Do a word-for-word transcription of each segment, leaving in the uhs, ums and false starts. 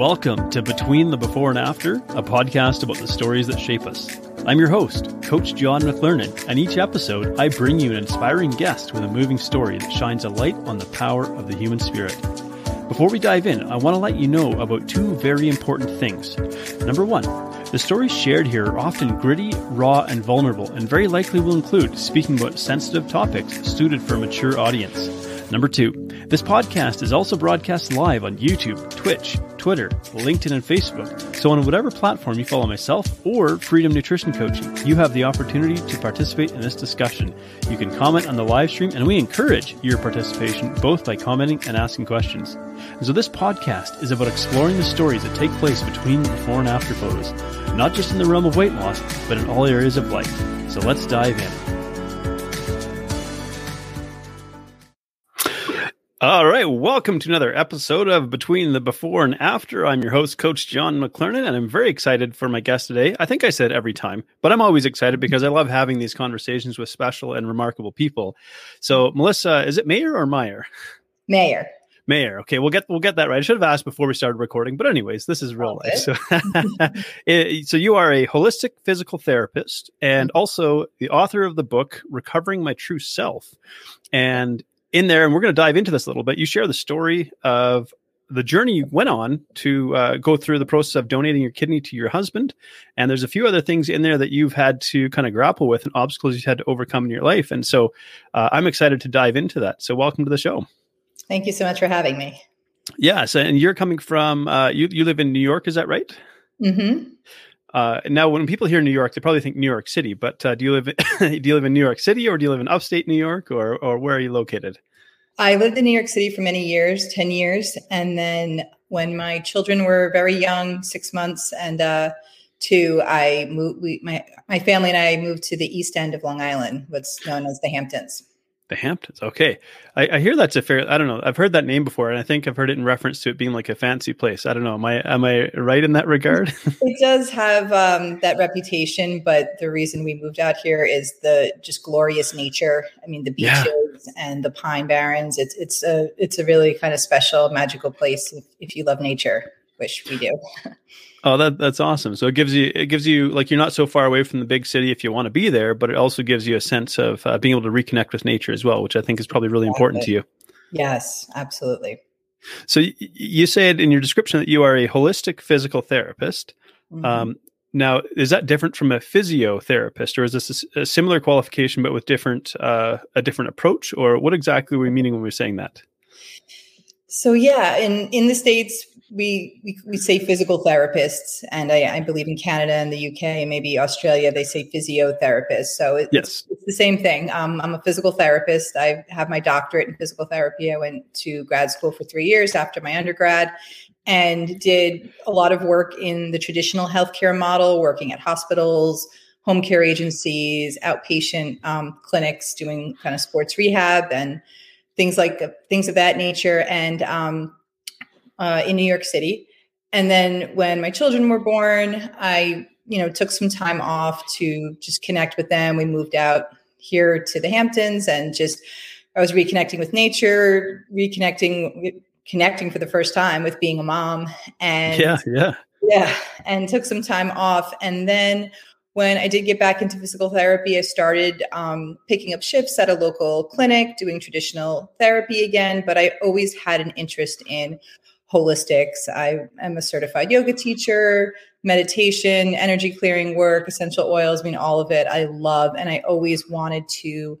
Welcome to Between the Before and After, a podcast about the stories that shape us. I'm your host, Coach John McLernan, and each episode I bring you an inspiring guest with a moving story that shines a light on the power of the human spirit. Before we dive in, I want to let you know about two very important things. Number one, the stories shared here are often gritty, raw, and vulnerable, and very likely will include speaking about sensitive topics suited for a mature audience. Number two, this podcast is also broadcast live on YouTube, Twitch, Twitter, LinkedIn, and Facebook. So on whatever platform you follow myself or Freedom Nutrition Coaching, you have the opportunity to participate in this discussion. You can comment on the live stream, and we encourage your participation both by commenting and asking questions. And so this podcast is about exploring the stories that take place between the before and after photos, not just in the realm of weight loss, but in all areas of life. So let's dive in. All right, welcome to another episode of Between the Before and After. I'm your host, Coach John McLernan, and I'm very excited for my guest today. I think I said every time, but I'm always excited because I love having these conversations with special and remarkable people. So, Melissa, is it Mayer or Meyer? Mayer. Mayer. Okay, we'll get we'll get that right. I should have asked before we started recording, but anyways, this is real life. So, so you are a holistic physical therapist and also the author of the book Recovering My True Self, and in there, and we're going to dive into this a little bit, you share the story of the journey you went on to uh, go through the process of donating your kidney to your husband. And there's a few other things in there that you've had to kind of grapple with and obstacles you've had to overcome in your life. And so uh, I'm excited to dive into that. So welcome to the show. Thank you so much for having me. Yes. And you're coming from, uh, you, you live in New York, is that right? Mm-hmm. Uh, now, when people hear New York, they probably think New York City. But uh, do you live in, do you live in New York City, or do you live in upstate New York, or or where are you located? I lived in New York City for many years, ten years, and then when my children were very young, six months and uh, two, I moved. We, my my family and I moved to the East End of Long Island, what's known as the Hamptons. The Hamptons. Okay. I, I hear that's a fair, I don't know. I've heard that name before, and I think I've heard it in reference to it being like a fancy place. I don't know. Am I, am I right in that regard? It does have um, that reputation, but the reason we moved out here is the just glorious nature. I mean, the beaches yeah. and the Pine Barrens. It's, it's a, it's a really kind of special, magical place if, if you love nature, which we do. Oh, that that's awesome. So it gives you, it gives you like, you're not so far away from the big city if you want to be there, but it also gives you a sense of uh, being able to reconnect with nature as well, which I think is probably really Exactly. important to you. Yes, absolutely. So y- you said in your description that you are a holistic physical therapist. Mm-hmm. Um, now, is that different from a physiotherapist, or is this a, a similar qualification, but with different, uh, a different approach, or what exactly were we meaning when we were saying that? So yeah, in, in the States, we, we we say physical therapists, and I, I believe in Canada and the U K, maybe Australia, they say physiotherapists. So it, yes. it's, it's the same thing. Um, I'm a physical therapist. I have my doctorate in physical therapy. I went to grad school for three years after my undergrad and did a lot of work in the traditional healthcare model, working at hospitals, home care agencies, outpatient um, clinics, doing kind of sports rehab and things like things of that nature, and um, uh, in New York City. And then when my children were born, I, you know, took some time off to just connect with them. We moved out here to the Hamptons, and just I was reconnecting with nature, reconnecting, connecting for the first time with being a mom, and yeah, yeah, yeah, and took some time off, and then. When I did get back into physical therapy, I started um, picking up shifts at a local clinic, doing traditional therapy again, but I always had an interest in holistics. I am a certified yoga teacher, meditation, energy clearing work, essential oils, I mean, all of it I love. And I always wanted to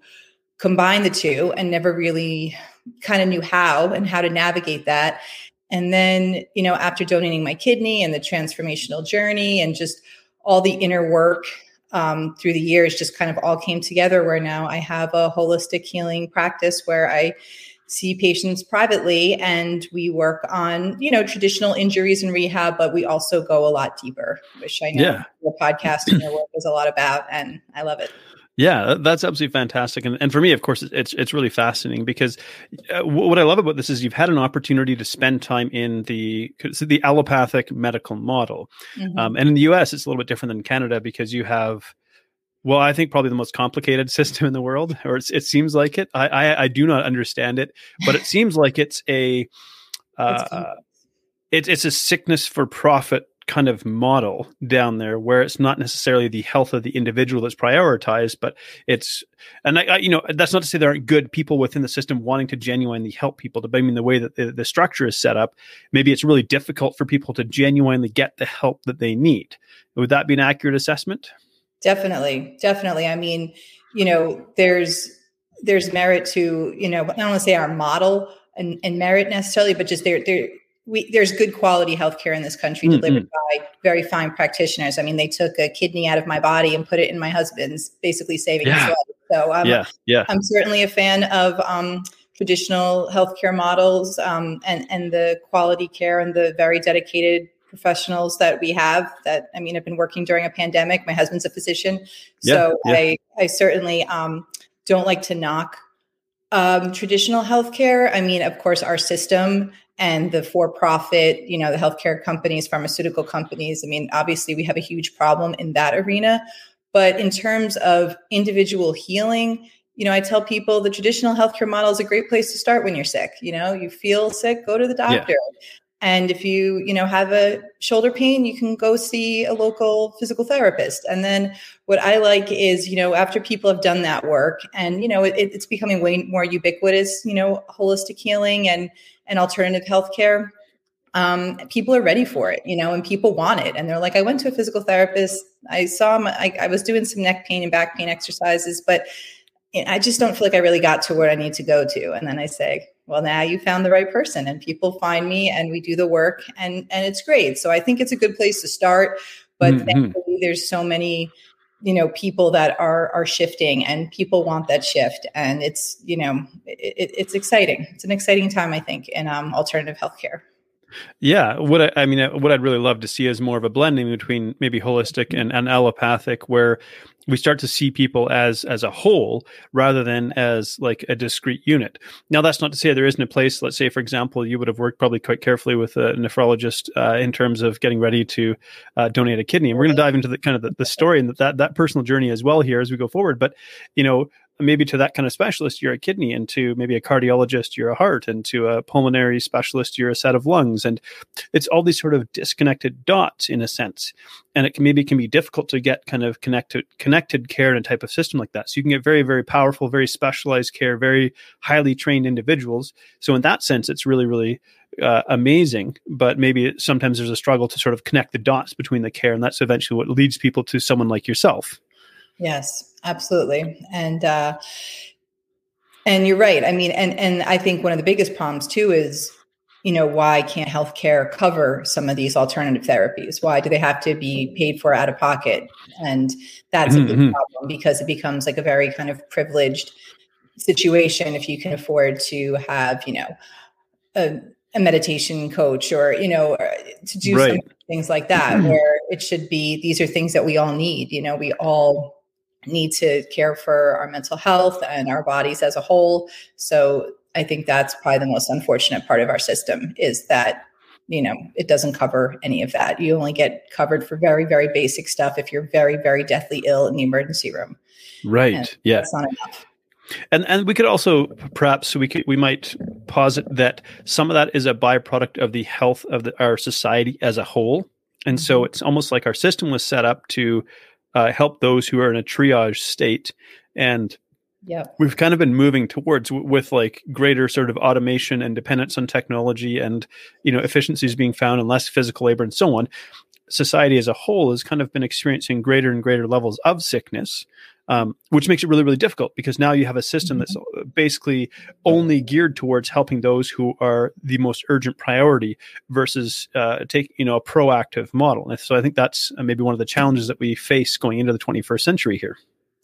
combine the two and never really kind of knew how and how to navigate that. And then, you know, after donating my kidney and the transformational journey and just all the inner work um, through the years just kind of all came together, where now I have a holistic healing practice where I see patients privately, and we work on, you know, traditional injuries and rehab, but we also go a lot deeper, which I know yeah. your podcast and your work is a lot about, and I love it. Yeah, that's absolutely fantastic. And and for me, of course, it's it's really fascinating because uh, what I love about this is you've had an opportunity to spend time in the the allopathic medical model. Mm-hmm. Um, and in the U S, it's a little bit different than Canada because you have, well, I think probably the most complicated system in the world, or it's, it seems like it. I, I, I do not understand it, but it seems like it's a... Uh, it, it's a sickness for profit kind of model down there, where it's not necessarily the health of the individual that's prioritized, but it's, and I, I, you know, that's not to say there aren't good people within the system wanting to genuinely help people, but I mean, the way that the, the structure is set up, maybe it's really difficult for people to genuinely get the help that they need. Would that be an accurate assessment? Definitely. Definitely. I mean, you know, there's, there's merit to, you know, I don't want to say our model and, and merit necessarily, but just there, there, We, there's good quality healthcare in this country delivered mm-hmm. by very fine practitioners. I mean, they took a kidney out of my body and put it in my husband's, basically saving yeah. his life. So um, yeah. Yeah. I'm certainly a fan of um, traditional healthcare models um, and, and the quality care and the very dedicated professionals that we have that, I mean, I've been working during a pandemic. My husband's a physician. Yeah. So yeah. I, I certainly um, don't like to knock um, traditional healthcare. I mean, of course, our system and the for-profit, you know, the healthcare companies, pharmaceutical companies. I mean, obviously we have a huge problem in that arena, but in terms of individual healing, you know, I tell people the traditional healthcare model is a great place to start when you're sick. You know, you feel sick, go to the doctor. Yeah. And if you, you know, have a shoulder pain, you can go see a local physical therapist. And then what I like is, you know, after people have done that work and, you know, it, it's becoming way more ubiquitous, you know, holistic healing and, and alternative healthcare, um, people are ready for it, you know, and people want it. And they're like, I went to a physical therapist. I saw my, I, I was doing some neck pain and back pain exercises, but I just don't feel like I really got to where I need to go to. And then I say, well, now you found the right person, and people find me and we do the work, and, and it's great. So I think it's a good place to start, but mm-hmm. thankfully there's so many, you know, people that are, are shifting, and people want that shift. And it's, you know, it, it's exciting. It's an exciting time, I think, in um, alternative healthcare. Yeah. What I, I mean, what I'd really love to see is more of a blending between maybe holistic and, and allopathic, where we start to see people as, as a whole rather than as like a discrete unit. Now, that's not to say there isn't a place, let's say, for example, you would have worked probably quite carefully with a nephrologist uh, in terms of getting ready to uh, donate a kidney. And we're going to dive into the kind of the, the story and that, that, that personal journey as well here as we go forward. But, you know, maybe to that kind of specialist, you're a kidney, and to maybe a cardiologist, you're a heart, and to a pulmonary specialist, you're a set of lungs. And it's all these sort of disconnected dots in a sense. And it can, maybe can be difficult to get kind of connected connected care in a type of system like that. So you can get very, very powerful, very specialized care, very highly trained individuals. So in that sense, it's really, really uh, amazing. But maybe sometimes there's a struggle to sort of connect the dots between the care. And that's eventually what leads people to someone like yourself. Yes, absolutely. And, uh, and you're right. I mean, and, and I think one of the biggest problems too is, you know, why can't healthcare cover some of these alternative therapies? Why do they have to be paid for out of pocket? And that's mm-hmm. a big problem, because it becomes like a very kind of privileged situation if you can afford to have, you know, a, a meditation coach or, you know, to do right. some things like that, mm-hmm. where it should be, these are things that we all need. You know, we all need to care for our mental health and our bodies as a whole. So I think that's probably the most unfortunate part of our system, is that, you know, it doesn't cover any of that. You only get covered for very, very basic stuff if you're very, very deathly ill in the emergency room. Right. And yeah. That's not enough. And and we could also perhaps we could we might posit that some of that is a byproduct of the health of the, our society as a whole. And so it's almost like our system was set up to uh, help those who are in a triage state. And yep. we've kind of been moving towards w- with like greater sort of automation and dependence on technology, and, you know, efficiencies being found and less physical labor and so on. Society as a whole has kind of been experiencing greater and greater levels of sickness, um, which makes it really, really difficult, because now you have a system that's basically only geared towards helping those who are the most urgent priority versus uh, take, you know, a proactive model. And so I think that's maybe one of the challenges that we face going into the twenty-first century here.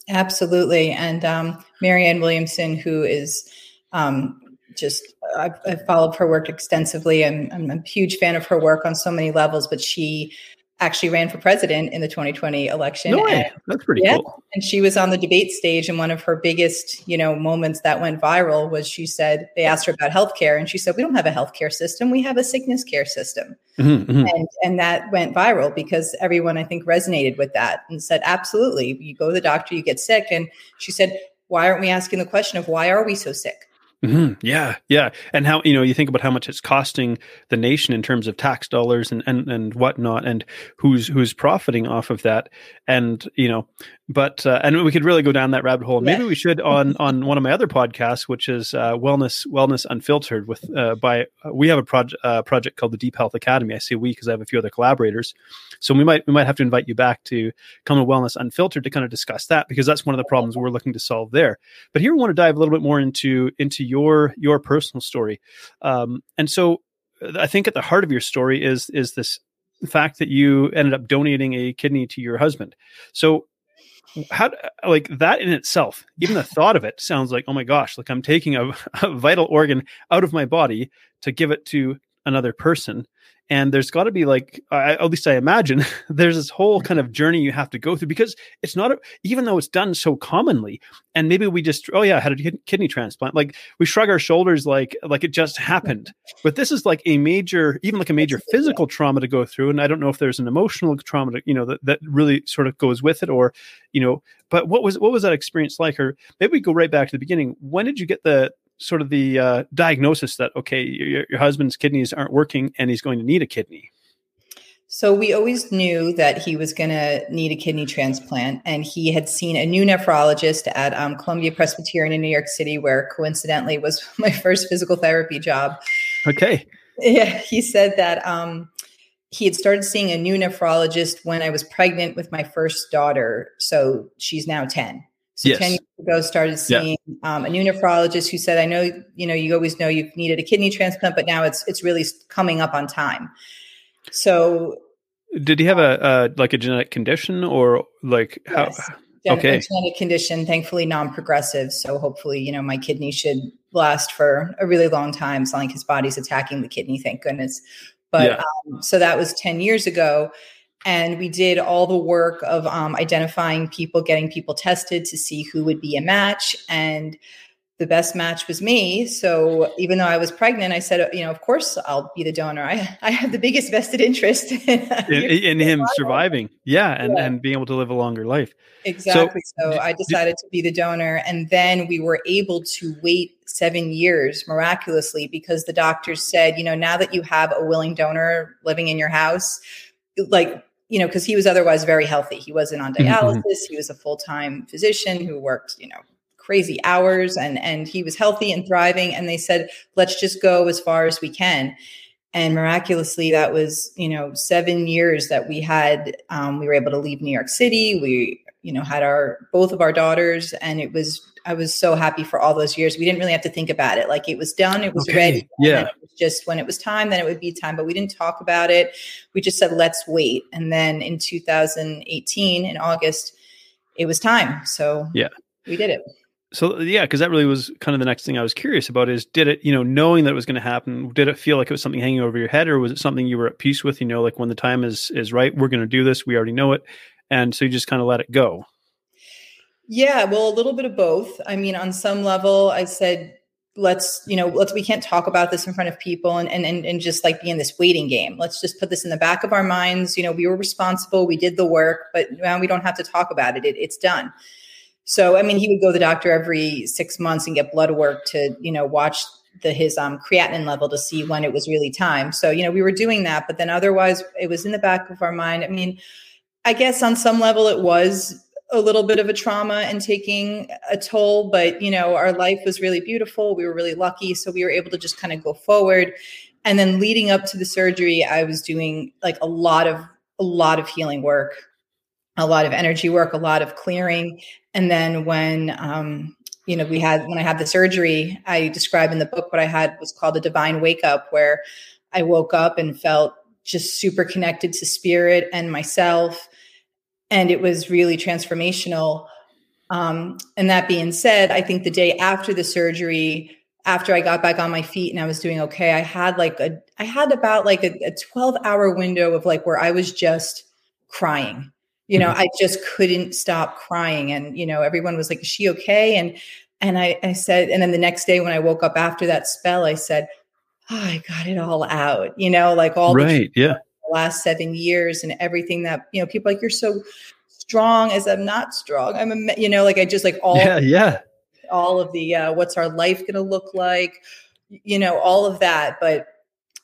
Absolutely. And um, Marianne Williamson, who is um, just, I've, I've followed her work extensively, and I'm a huge fan of her work on so many levels, but she actually ran for president in the twenty twenty election. No way. And, that's pretty yeah, cool. And she was on the debate stage, and one of her biggest, you know, moments that went viral was she said, they asked her about healthcare, and she said, we don't have a healthcare system. We have a sickness care system. Mm-hmm, mm-hmm. And, and that went viral because everyone, I think, resonated with that and said, absolutely. You go to the doctor, you get sick. And she said, why aren't we asking the question of why are we so sick? Mm-hmm. Yeah, yeah. And how, you know, you think about how much it's costing the nation in terms of tax dollars and, and, and whatnot, and who's who's profiting off of that. And, you know, but, uh, and we could really go down that rabbit hole. Maybe yeah. we should on on one of my other podcasts, which is uh, Wellness Wellness Unfiltered with, uh, by, uh, we have a proj- uh, project called the Deep Health Academy. I say we because I have a few other collaborators. So we might, we might have to invite you back to come to Wellness Unfiltered to kind of discuss that, because that's one of the problems we're looking to solve there. But here we want to dive a little bit more into, into your your personal story, um, and so I think at the heart of your story is is this fact that you ended up donating a kidney to your husband. So how, like, that in itself, even the thought of it sounds like, oh my gosh, like I'm taking a, a vital organ out of my body to give it to another person. And there's got to be like, I, at least I imagine, there's this whole kind of journey you have to go through, because it's not, a, even though it's done so commonly, and maybe we just, oh yeah, I had a kidney transplant. Like we shrug our shoulders like like it just happened. But this is like a major, even like a major physical trauma to go through. And I don't know if there's an emotional trauma, to, you know, that, that really sort of goes with it, or, you know, but what was what was that experience like? Or maybe we go right back to the beginning. When did you get the sort of the uh, diagnosis that, okay, your, your husband's kidneys aren't working and he's going to need a kidney? So we always knew that he was going to need a kidney transplant. And he had seen a new nephrologist at um, Columbia Presbyterian in New York City, where coincidentally was my first physical therapy job. Okay. Yeah. He said that um, he had started seeing a new nephrologist when I was pregnant with my first daughter. So she's now ten. So yes. ten years ago, started seeing yeah. um, a new nephrologist who said, I know, you know, you always know you've needed a kidney transplant, but now it's it's really coming up on time. So did he have a uh, like a genetic condition, or like how? Yes, gen- okay. A genetic condition, thankfully non-progressive. So hopefully, you know, my kidney should last for a really long time. It's not like his body's attacking the kidney, thank goodness. But yeah. um, so that was ten years ago. And we did all the work of um, identifying people, getting people tested to see who would be a match. And the best match was me. So even though I was pregnant, I said, you know, of course I'll be the donor. I, I have the biggest vested interest in, in, in him surviving. Yeah and, yeah. and being able to live a longer life. Exactly. So, so did, I decided did, to be the donor. And then we were able to wait seven years miraculously, because the doctors said, you know, now that you have a willing donor living in your house, like, you know, because he was otherwise very healthy. He wasn't on dialysis. Mm-hmm. He was a full-time physician who worked, you know, crazy hours, and, and he was healthy and thriving. And they said, let's just go as far as we can. And miraculously, that was, you know, seven years that we had, um, we were able to leave New York City. We, you know, had our, both of our daughters, and it was, I was so happy for all those years. We didn't really have to think about it. Like, it was done. It was okay, ready. Yeah. It was just when it was time, then it would be time. But we didn't talk about it. We just said, let's wait. And then in two thousand eighteen, in August, it was time. So yeah, we did it. So yeah, because that really was kind of the next thing I was curious about is, did it, you know, knowing that it was going to happen, did it feel like it was something hanging over your head, or was it something you were at peace with? You know, like, when the time is is right, we're going to do this. We already know it. And so you just kind of let it go. Yeah, well, a little bit of both. I mean, on some level, I said, let's, you know, let's, we can't talk about this in front of people and, and, and, and just like be in this waiting game. Let's just put this in the back of our minds. You know, we were responsible. We did the work, but now we don't have to talk about it. it. It's done. So, I mean, he would go to the doctor every six months and get blood work to, you know, watch the, his um, creatinine level to see when it was really time. So, you know, we were doing that, but then otherwise it was in the back of our mind. I mean, I guess on some level it was a little bit of a trauma and taking a toll, but, you know, our life was really beautiful. We were really lucky. So we were able to just kind of go forward. And then leading up to the surgery, I was doing like a lot of, a lot of healing work, a lot of energy work, a lot of clearing. And then when, um, you know, we had, when I had the surgery, I describe in the book, what I had was called a divine wake up, where I woke up and felt just super connected to spirit and myself. And it was really transformational. Um, and that being said, I think the day after the surgery, after I got back on my feet and I was doing okay, I had like a, I had about like a, a twelve hour window of like where I was just crying. You know, I just couldn't stop crying. And, you know, everyone was like, is she okay? And, and I, I said, and then the next day when I woke up after that spell, I said, oh, I got it all out, you know, like all right, the- yeah. last seven years and everything that, you know, people like, you're so strong, as I'm not strong. I'm, a, you know, like I just like all, yeah, yeah. all of the, uh, what's our life going to look like, you know, all of that. But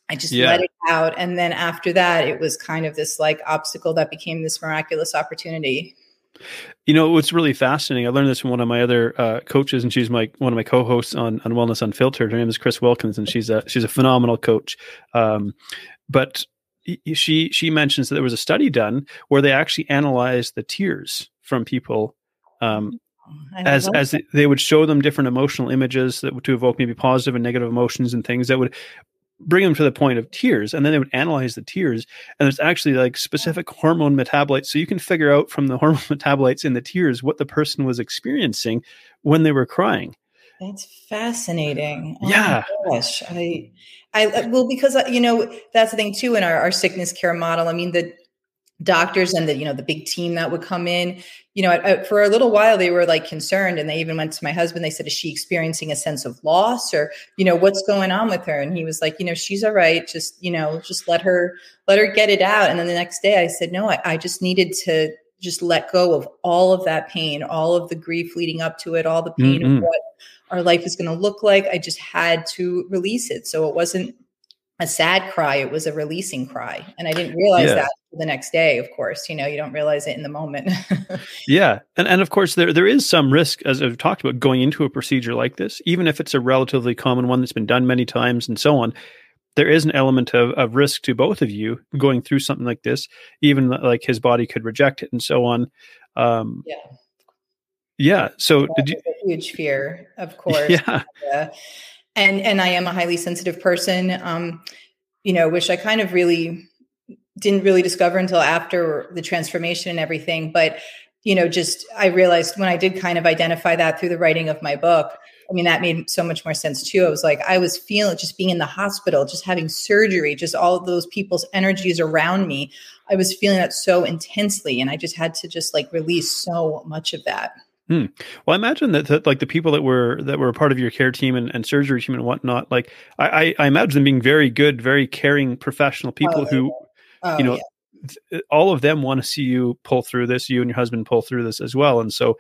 I just yeah. let it out. And then after that, it was kind of this like obstacle that became this miraculous opportunity. You know, what's really fascinating, I learned this from one of my other uh, coaches, and she's my one of my co-hosts on, on Wellness Unfiltered. Her name is Chris Wilkins, and she's a she's a phenomenal coach. Um, but she she mentions that there was a study done where they actually analyzed the tears from people. Um, as as that. They would show them different emotional images that would to evoke maybe positive and negative emotions and things that would bring them to the point of tears, and then they would analyze the tears, and there's actually like specific hormone metabolites. So you can figure out from the hormone metabolites in the tears what the person was experiencing when they were crying. That's fascinating. Oh yeah. My gosh. I, I, well, because, you know, that's the thing too, in our, our sickness care model. I mean, the doctors and the, you know, the big team that would come in, you know, I, I, for a little while they were like concerned, and they even went to my husband. They said, is she experiencing a sense of loss, or, you know, what's going on with her? And he was like, you know, she's all right. Just, you know, just let her, let her get it out. And then the next day I said, no, I, I just needed to just let go of all of that pain, all of the grief leading up to it, all the pain mm-hmm. of what our life is going to look like. I just had to release it. So it wasn't a sad cry. It was a releasing cry. And I didn't realize yeah. that the next day, of course, you know, you don't realize it in the moment. yeah. And and of course, there there is some risk, as I've talked about, going into a procedure like this, even if it's a relatively common one that's been done many times and so on. There is an element of, of risk to both of you going through something like this, even like his body could reject it and so on. Um, yeah. Yeah. So yeah, did you, a huge fear, of course. Yeah. yeah. And, and I am a highly sensitive person, um, you know, which I kind of really didn't really discover until after the transformation and everything. But, you know, just, I realized when I did kind of identify that through the writing of my book, I mean, that made so much more sense too. I was like, I was feeling just being in the hospital, just having surgery, just all of those people's energies around me. I was feeling that so intensely. And I just had to just like release so much of that. Hmm. Well, I imagine that, that like the people that were that were a part of your care team and, and surgery team and whatnot, like I, I, I imagine them being very good, very caring professional people oh, who, oh, you know, yeah. th- all of them want to see you pull through this, you and your husband pull through this as well. And so,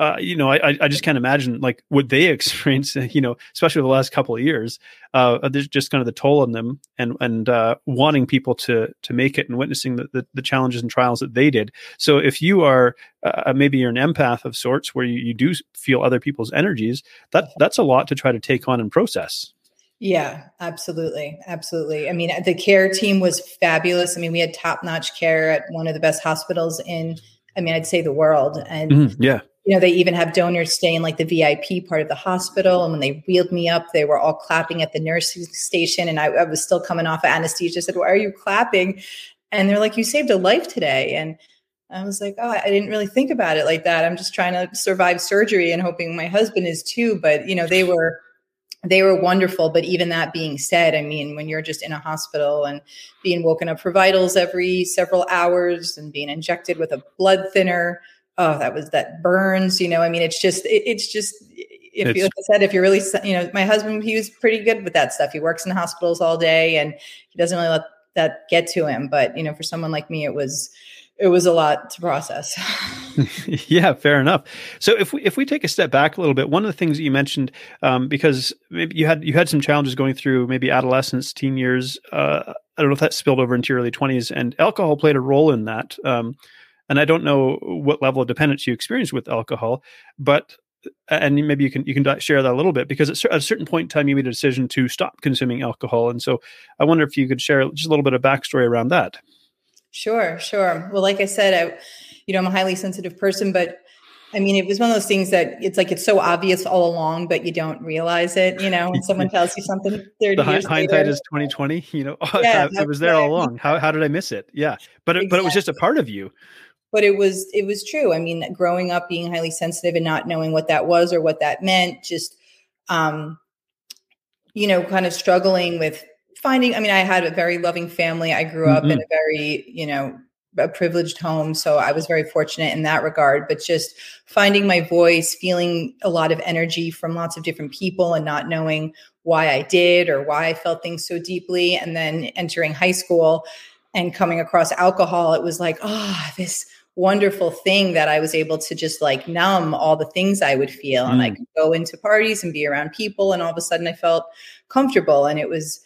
uh, you know, I, I just can't imagine like what they experience, you know, especially the last couple of years, uh, there's just kind of the toll on them and, and uh, wanting people to, to make it and witnessing the, the, the challenges and trials that they did. So if you are, uh, maybe you're an empath of sorts where you, you do feel other people's energies, that that's a lot to try to take on and process. Yeah, absolutely. Absolutely. I mean, the care team was fabulous. I mean, we had top-notch care at one of the best hospitals in, I mean, I'd say the world. And mm-hmm, yeah. You know, they even have donors stay in like the V I P part of the hospital. And when they wheeled me up, they were all clapping at the nursing station. And I, I was still coming off of anesthesia. I said, why are you clapping? And they're like, you saved a life today. And I was like, oh, I didn't really think about it like that. I'm just trying to survive surgery and hoping my husband is too. But, you know, they were they were wonderful. But even that being said, I mean, when you're just in a hospital and being woken up for vitals every several hours and being injected with a blood thinner, oh, that was, that burns, you know, I mean, it's just, it, it's just, if it's, you, like I said, if you're really, you know, my husband, he was pretty good with that stuff. He works in the hospitals all day and he doesn't really let that get to him. But, you know, for someone like me, it was, it was a lot to process. Yeah, fair enough. So if we, if we take a step back a little bit, one of the things that you mentioned, um, because maybe you had, you had some challenges going through maybe adolescence, teen years, uh, I don't know if that spilled over into your early twenties, and alcohol played a role in that. Um, And I don't know what level of dependence you experienced with alcohol, but, and maybe you can, you can share that a little bit, because at a certain point in time, you made a decision to stop consuming alcohol. And so I wonder if you could share just a little bit of backstory around that. Sure, sure. Well, like I said, I, you know, I'm a highly sensitive person, but I mean, it was one of those things that it's like, it's so obvious all along, but you don't realize it. You know, when someone tells you something thirty the years hindsight later, is twenty twenty, you know, oh, yeah, I, I was there all along. How, how did I miss it? Yeah. But, exactly. But it was just a part of you. But it was, it was true. I mean, growing up, being highly sensitive and not knowing what that was or what that meant, just, um, you know, kind of struggling with finding, I mean, I had a very loving family. I grew up mm-hmm. in a very, you know, a privileged home. So I was very fortunate in that regard, but just finding my voice, feeling a lot of energy from lots of different people and not knowing why I did or why I felt things so deeply. And then entering high school and coming across alcohol, it was like, oh, this wonderful thing that I was able to just like numb all the things I would feel. Mm. And I could go into parties and be around people. And all of a sudden I felt comfortable, and it was,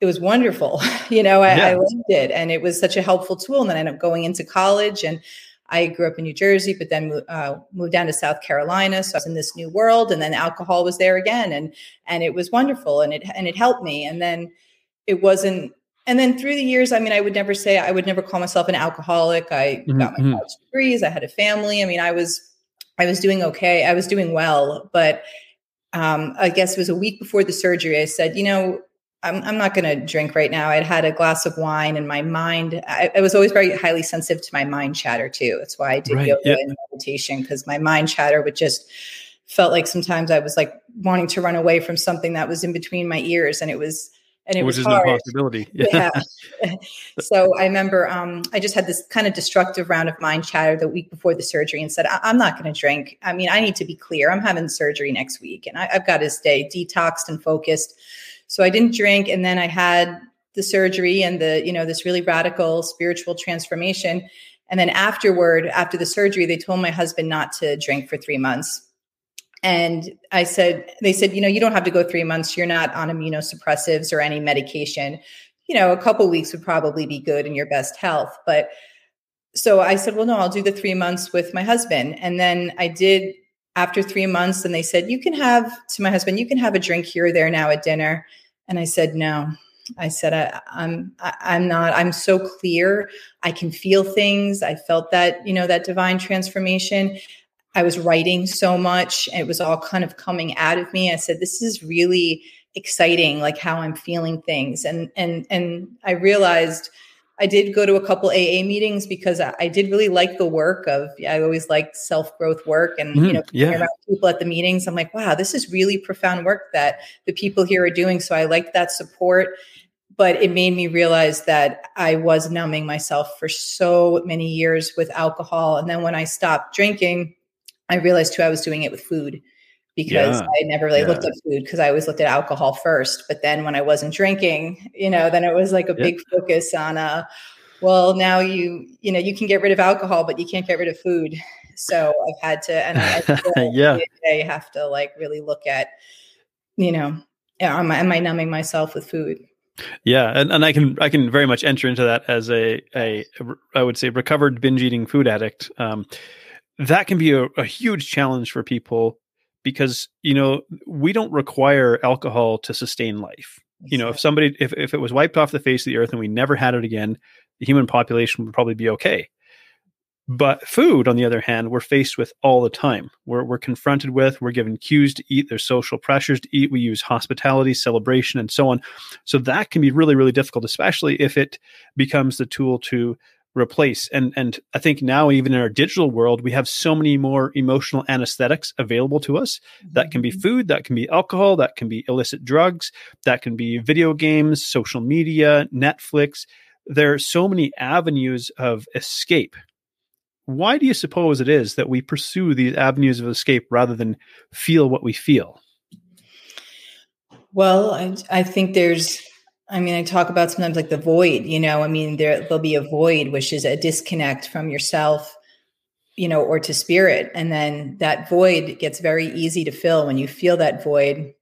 it was wonderful. you know, I, yeah. I loved it, and it was such a helpful tool. And then I ended up going into college, and I grew up in New Jersey, but then uh, moved down to South Carolina. So I was in this new world, and then alcohol was there again. And, and it was wonderful, and it, and it helped me. And then it wasn't, and then through the years, I mean, I would never say, I would never call myself an alcoholic. I mm-hmm. got my college degrees. I had a family. I mean, I was, I was doing okay. I was doing well, but um, I guess it was a week before the surgery. I said, you know, I'm, I'm not going to drink right now. I'd had a glass of wine, and my mind, I, I was always very highly sensitive to my mind chatter too. That's why I did right, yoga yep. and meditation, because my mind chatter would just felt like sometimes I was like wanting to run away from something that was in between my ears. And it was, and it Which was is hard. No possibility. Yeah. yeah. So I remember um, I just had this kind of destructive round of mind chatter the week before the surgery, and said, I- I'm not going to drink. I mean, I need to be clear. I'm having surgery next week, and I- I've got to stay detoxed and focused. So I didn't drink. And then I had the surgery and the, you know, this really radical spiritual transformation. And then afterward, after the surgery, they told my husband not to drink for three months. And I said, they said, you know, you don't have to go three months. You're not on immunosuppressives or any medication. You know, a couple of weeks would probably be good in your best health. But so I said, well, no, I'll do the three months with my husband. And then I did after three months. And they said, you can have, to my husband, you can have a drink here or there now at dinner. And I said, no, I said, I, I'm, I, I'm not, I'm so clear. I can feel things. I felt that, you know, that divine transformation. I was writing so much, and it was all kind of coming out of me. I said, this is really exciting, like how I'm feeling things. And, and, and I realized I did go to a couple A A meetings, because I, I did really like the work of, I always liked self-growth work, and, mm, you know, yeah. around people at the meetings, I'm like, wow, this is really profound work that the people here are doing. So I liked that support, but it made me realize that I was numbing myself for so many years with alcohol. And then when I stopped drinking, I realized too, I was doing it with food, because yeah. I never really yeah. looked at food, because I always looked at alcohol first. But then when I wasn't drinking, you know, then it was like a yeah. big focus on, uh, well, now you, you know, you can get rid of alcohol, but you can't get rid of food. So I've had to, and I, I yeah. I have to like really look at, you know, am I, am I numbing myself with food? Yeah. And, and I can, I can very much enter into that as a, a, I would say recovered binge eating food addict. Um, that can be a, a huge challenge for people, because, you know, we don't require alcohol to sustain life. Exactly. You know, if somebody, if, if it was wiped off the face of the earth and we never had it again, the human population would probably be okay. But food, on the other hand, we're faced with all the time. We're, we're confronted with, we're given cues to eat, there's social pressures to eat. We use hospitality, celebration, and so on. So that can be really, really difficult, especially if it becomes the tool to replace. And and I think now, even in our digital world, we have so many more emotional anesthetics available to us. That can be food, that can be alcohol, that can be illicit drugs, that can be video games, social media, Netflix. There are so many avenues of escape. Why do you suppose it is that we pursue these avenues of escape rather than feel what we feel? Well, I, I think there's I mean, I talk about sometimes like the void, you know, I mean, there, there'll be a void, which is a disconnect from yourself, you know, or to spirit. And then that void gets very easy to fill. When you feel that void,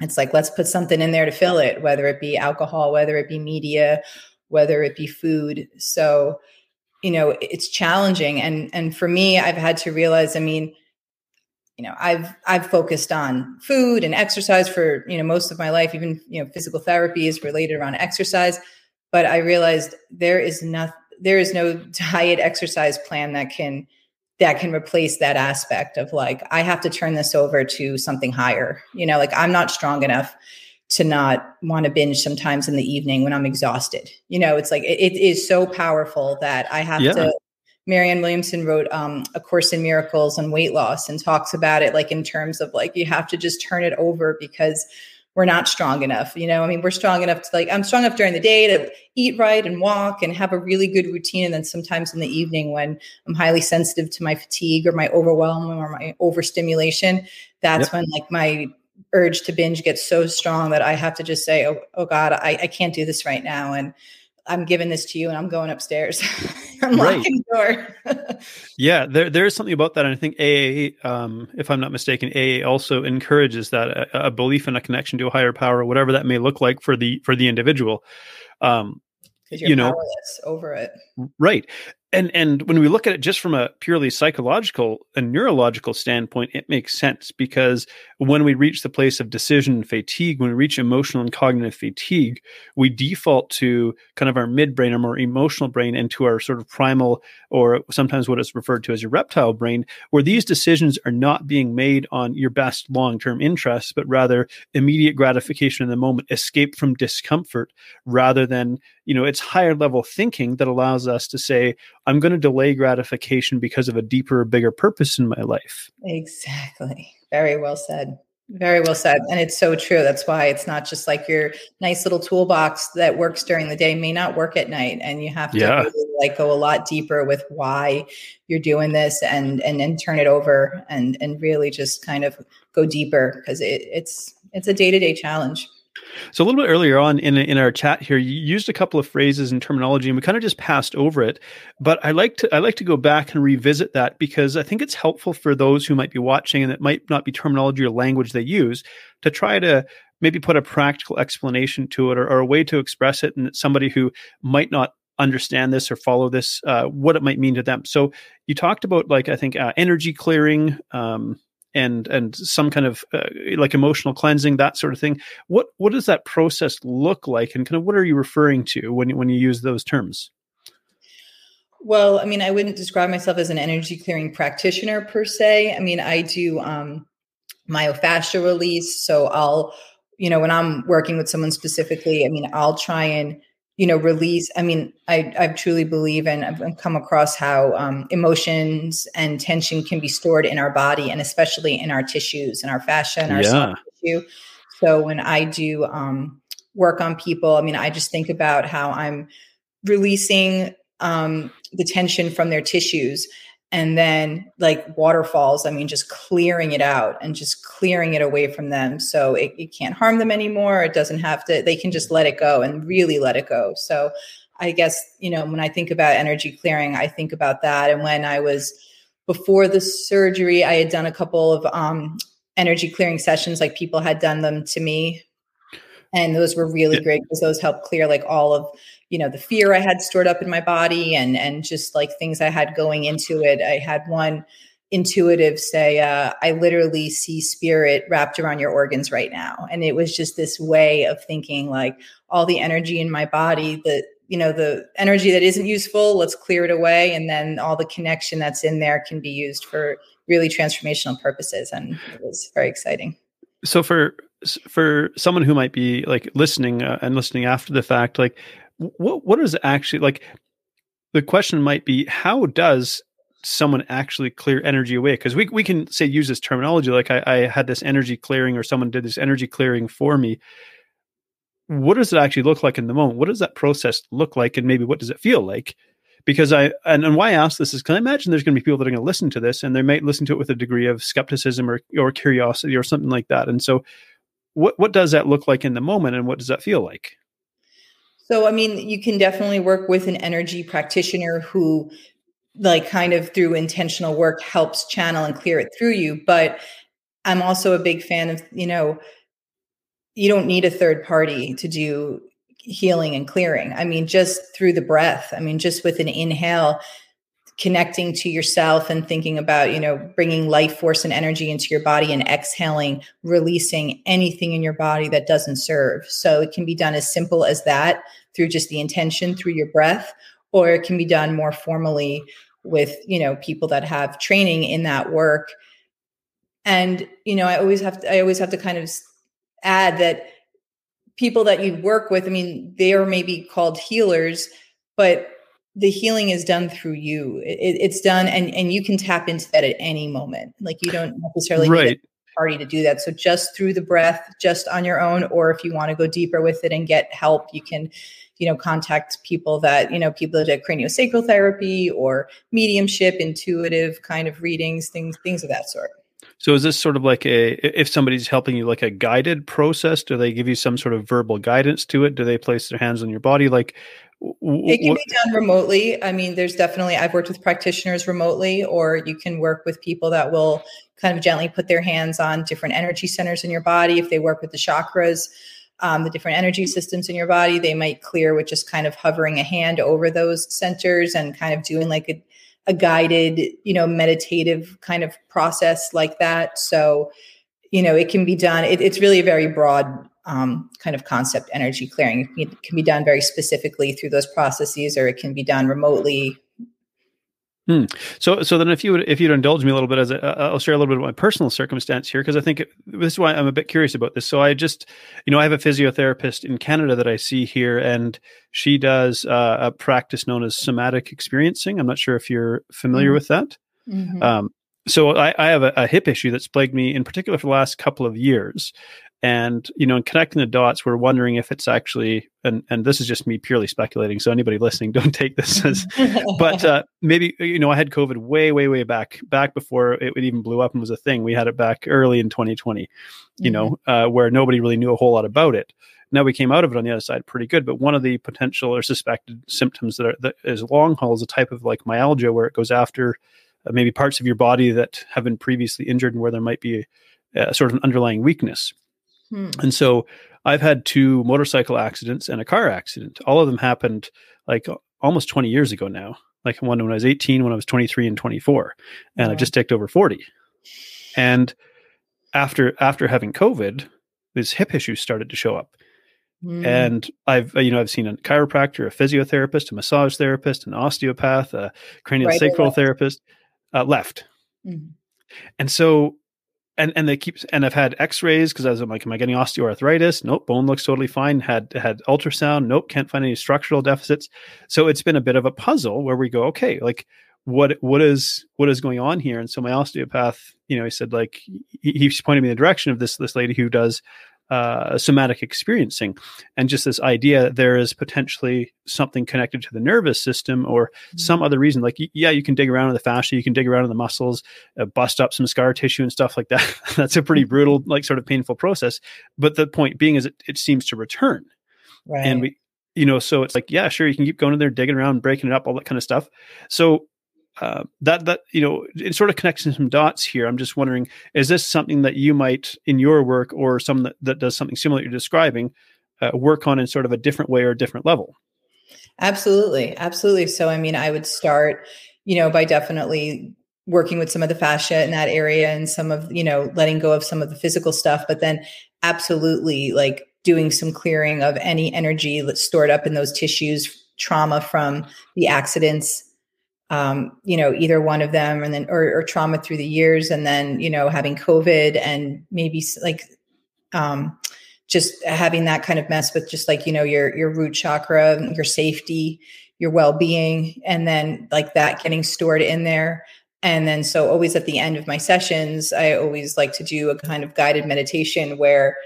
it's like, let's put something in there to fill it, whether it be alcohol, whether it be media, whether it be food. So, you know, it's challenging. And, and for me, I've had to realize, I mean, you know, I've, I've focused on food and exercise for, you know, most of my life. Even, you know, physical therapy is related around exercise, but I realized there is not, there is no diet exercise plan that can, that can replace that aspect of like, I have to turn this over to something higher. You know, like I'm not strong enough to not want to binge sometimes in the evening when I'm exhausted. You know, it's like, it, it is so powerful that I have yeah. to. Marianne Williamson wrote um, A Course in Miracles on weight loss, and talks about it like in terms of like, you have to just turn it over, because we're not strong enough. You know, I mean, we're strong enough to like, I'm strong enough during the day to eat right and walk and have a really good routine. And then sometimes in the evening, when I'm highly sensitive to my fatigue or my overwhelm or my overstimulation, that's yep. when like my urge to binge gets so strong that I have to just say, oh, oh God, I, I can't do this right now. And I'm giving this to you and I'm going upstairs. from right. locking the door. Yeah, there there is something about that. And I think A A, um, if I'm not mistaken, A A also encourages that, a, a belief in a connection to a higher power, or whatever that may look like for the for the individual. Um, because you're you know, powerless over it. Right. And and when we look at it just from a purely psychological and neurological standpoint, it makes sense, because when we reach the place of decision fatigue, when we reach emotional and cognitive fatigue, we default to kind of our midbrain, our more emotional brain, and to our sort of primal, or sometimes what is referred to as your reptile brain, where these decisions are not being made on your best long-term interests, but rather immediate gratification in the moment, escape from discomfort, rather than, you know, it's higher level thinking that allows us to say, I'm going to delay gratification because of a deeper, bigger purpose in my life. Exactly. Very well said. Very well said. And it's so true. That's why it's not just like your nice little toolbox that works during the day may not work at night. And you have to yeah. really like go a lot deeper with why you're doing this, and and then turn it over and and really just kind of go deeper, because it, it's it's a day-to-day challenge. So a little bit earlier on in in our chat here, you used a couple of phrases and terminology, and we kind of just passed over it. But I like to I like to go back and revisit that, because I think it's helpful for those who might be watching and it might not be terminology or language they use, to try to maybe put a practical explanation to it, or, or a way to express it, and somebody who might not understand this or follow this, uh, what it might mean to them. So you talked about, like, I think uh, energy clearing. Um, And and some kind of uh, like emotional cleansing, that sort of thing. What what does that process look like, and kind of what are you referring to when you, when you use those terms? Well, I mean, I wouldn't describe myself as an energy clearing practitioner per se. I mean, I do um, myofascial release. So I'll, you know, when I'm working with someone specifically, I mean, I'll try and, you know, release. I mean, I, I truly believe, and I've come across how um, emotions and tension can be stored in our body, and especially in our tissues, in our fascia, and our yeah. soft tissue. So when I do um, work on people, I mean, I just think about how I'm releasing um, the tension from their tissues, and then like waterfalls, I mean, just clearing it out and just clearing it away from them. So it, it can't harm them anymore. It doesn't have to, they can just let it go and really let it go. So I guess, you know, when I think about energy clearing, I think about that. And when I was before the surgery, I had done a couple of um, energy clearing sessions, like people had done them to me. And those were really yeah. great, because those helped clear like all of, you know, the fear I had stored up in my body, and and just like things I had going into it. I had one intuitive say, uh, I literally see spirit wrapped around your organs right now. And it was just this way of thinking, like, all the energy in my body that, you know, the energy that isn't useful, let's clear it away. And then all the connection that's in there can be used for really transformational purposes. And it was very exciting. So for for someone who might be like listening uh, and listening after the fact, like what what is actually, like, the question might be, how does someone actually clear energy away? Because we we can say, use this terminology, like I, I had this energy clearing, or someone did this energy clearing for me. What does it actually look like in the moment? What does that process look like? And maybe what does it feel like? Because I, and, and why I ask this is, can I imagine there's going to be people that are going to listen to this, and they might listen to it with a degree of skepticism or, or curiosity or something like that. And so what, what does that look like in the moment, and what does that feel like? So, I mean, you can definitely work with an energy practitioner who, like, kind of through intentional work helps channel and clear it through you. But I'm also a big fan of, you know, you don't need a third party to do healing and clearing. I mean, just through the breath, I mean, just with an inhale, connecting to yourself and thinking about, you know, bringing life force and energy into your body, and exhaling, releasing anything in your body that doesn't serve. So it can be done as simple as that, through just the intention through your breath, or it can be done more formally with, you know, people that have training in that work. And, you know, I always have to, I always have to kind of add that people that you work with, I mean, they are maybe called healers, but the healing is done through you. It, it's done, and, and you can tap into that at any moment. Like, you don't necessarily right. need a party to do that. So just through the breath, just on your own, or if you want to go deeper with it and get help, you can, you know, contact people that, you know, people that do craniosacral therapy or mediumship, intuitive kind of readings, things, things of that sort. So is this sort of like a, if somebody's helping you, like a guided process, do they give you some sort of verbal guidance to it? Do they place their hands on your body? Like w- It can be done remotely. I mean, there's definitely, I've worked with practitioners remotely, or you can work with people that will kind of gently put their hands on different energy centers in your body. If they work with the chakras, um, the different energy systems in your body, they might clear with just kind of hovering a hand over those centers and kind of doing like a a guided, you know, meditative kind of process like that. So, you know, it can be done. It, it's really a very broad um, kind of concept, energy clearing. It can be done very specifically through those processes, or it can be done remotely. Hmm. So, so then if you would, if you'd indulge me a little bit, as a, I'll share a little bit of my personal circumstance here, because I think it, this is why I'm a bit curious about this. So I just, you know, I have a physiotherapist in Canada that I see here, and she does uh, a practice known as somatic experiencing. I'm not sure if you're familiar mm-hmm. with that. Mm-hmm. Um, so I, I have a, a hip issue that's plagued me in particular for the last couple of years. And, you know, in connecting the dots, we're wondering if it's actually, and, and this is just me purely speculating, so anybody listening, don't take this as, but uh, maybe, you know, I had COVID way, way, way back, back before it even blew up and was a thing. We had it back early in twenty twenty, you mm-hmm. know, uh, where nobody really knew a whole lot about it. Now we came out of it on the other side pretty good, but one of the potential or suspected symptoms that, are, that is long haul is a type of like myalgia, where it goes after uh, maybe parts of your body that have been previously injured and where there might be a, a sort of an underlying weakness. And so I've had two motorcycle accidents and a car accident. All of them happened like almost twenty years ago now. Like one when I was eighteen, when I was twenty-three and twenty-four, and yeah. I've just ticked over forty. And after, after having COVID, this hip issue started to show up. Mm. And I've, you know, I've seen a chiropractor, a physiotherapist, a massage therapist, an osteopath, a craniosacral right therapist, uh, left. Mm. And so And and they keep, and I've had x-rays because I was I'm like, am I getting osteoarthritis? Nope. Bone looks totally fine. Had, had ultrasound. Nope. Can't find any structural deficits. So it's been a bit of a puzzle where we go, okay, like what, what is, what is going on here? And so my osteopath, you know, he said like, he, he's pointed me in the direction of this, this lady who does uh, somatic experiencing, and just this idea that there is potentially something connected to the nervous system or mm-hmm. some other reason. Like, yeah, you can dig around in the fascia, you can dig around in the muscles, uh, bust up some scar tissue and stuff like that. That's a pretty brutal, like sort of painful process. But the point being is it, it seems to return. Right. And we, you know, so it's like, yeah, sure. You can keep going in there, digging around, breaking it up, all that kind of stuff. So Uh, that, that, you know, it sort of connects in some dots here. I'm just wondering, is this something that you might in your work, or some that, that does something similar you're describing, uh, work on in sort of a different way or a different level? Absolutely. Absolutely. So, I mean, I would start, you know, by definitely working with some of the fascia in that area and some of, you know, letting go of some of the physical stuff, but then absolutely like doing some clearing of any energy that's stored up in those tissues, trauma from the accidents, Um, you know, either one of them, and then, or, or trauma through the years, and then, you know, having COVID and maybe like, um, just having that kind of mess with just like, you know, your, your root chakra, your safety, your well-being, and then like that getting stored in there. And then, so always at the end of my sessions, I always like to do a kind of guided meditation where,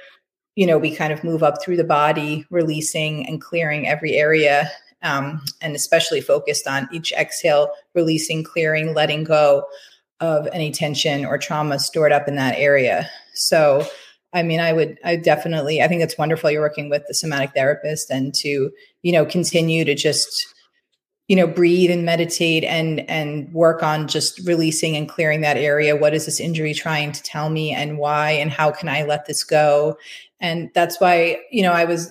you know, we kind of move up through the body, releasing and clearing every area. Um, and especially focused on each exhale, releasing, clearing, letting go of any tension or trauma stored up in that area. So, I mean, I would, I definitely, I think it's wonderful you're working with the somatic therapist, and to, you know, continue to just, you know, breathe and meditate and, and work on just releasing and clearing that area. What is this injury trying to tell me, and why, and how can I let this go? And that's why, you know, I was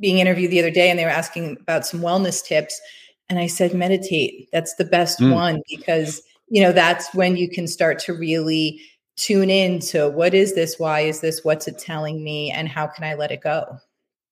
being interviewed the other day, and they were asking about some wellness tips. And I said, meditate. That's the best mm. one, because, you know, that's when you can start to really tune in to what is this? Why is this? What's it telling me? And how can I let it go?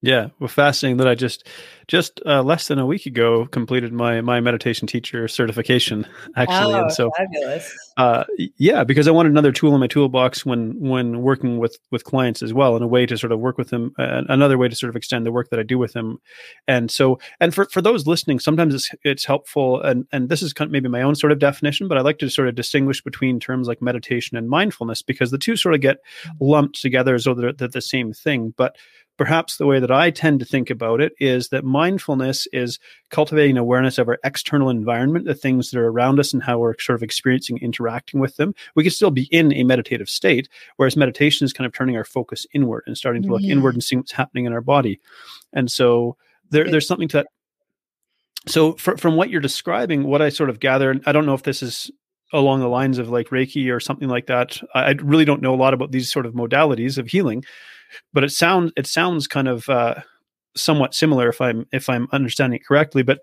Yeah. Well, fascinating that I just, just uh, less than a week ago completed my, my meditation teacher certification, actually. Oh, and so, fabulous. Uh, yeah, because I wanted another tool in my toolbox when, when working with, with clients as well, and a way to sort of work with them, uh, another way to sort of extend the work that I do with them. And so, and for, for those listening, sometimes it's, it's helpful. And, and this is maybe my own sort of definition, but I like to sort of distinguish between terms like meditation and mindfulness, because the two sort of get lumped together as though they're, they're the same thing. But perhaps the way that I tend to think about it is that mindfulness is cultivating awareness of our external environment, the things that are around us and how we're sort of experiencing, interacting with them. We can still be in a meditative state, whereas meditation is kind of turning our focus inward and starting to look yeah. inward and seeing what's happening in our body. And so there, there's something to that. So for, from what you're describing, what I sort of gather, and I don't know if this is along the lines of like Reiki or something like that. I, I really don't know a lot about these sort of modalities of healing, but it sounds, it sounds kind of uh, somewhat similar if I'm, if I'm understanding it correctly. But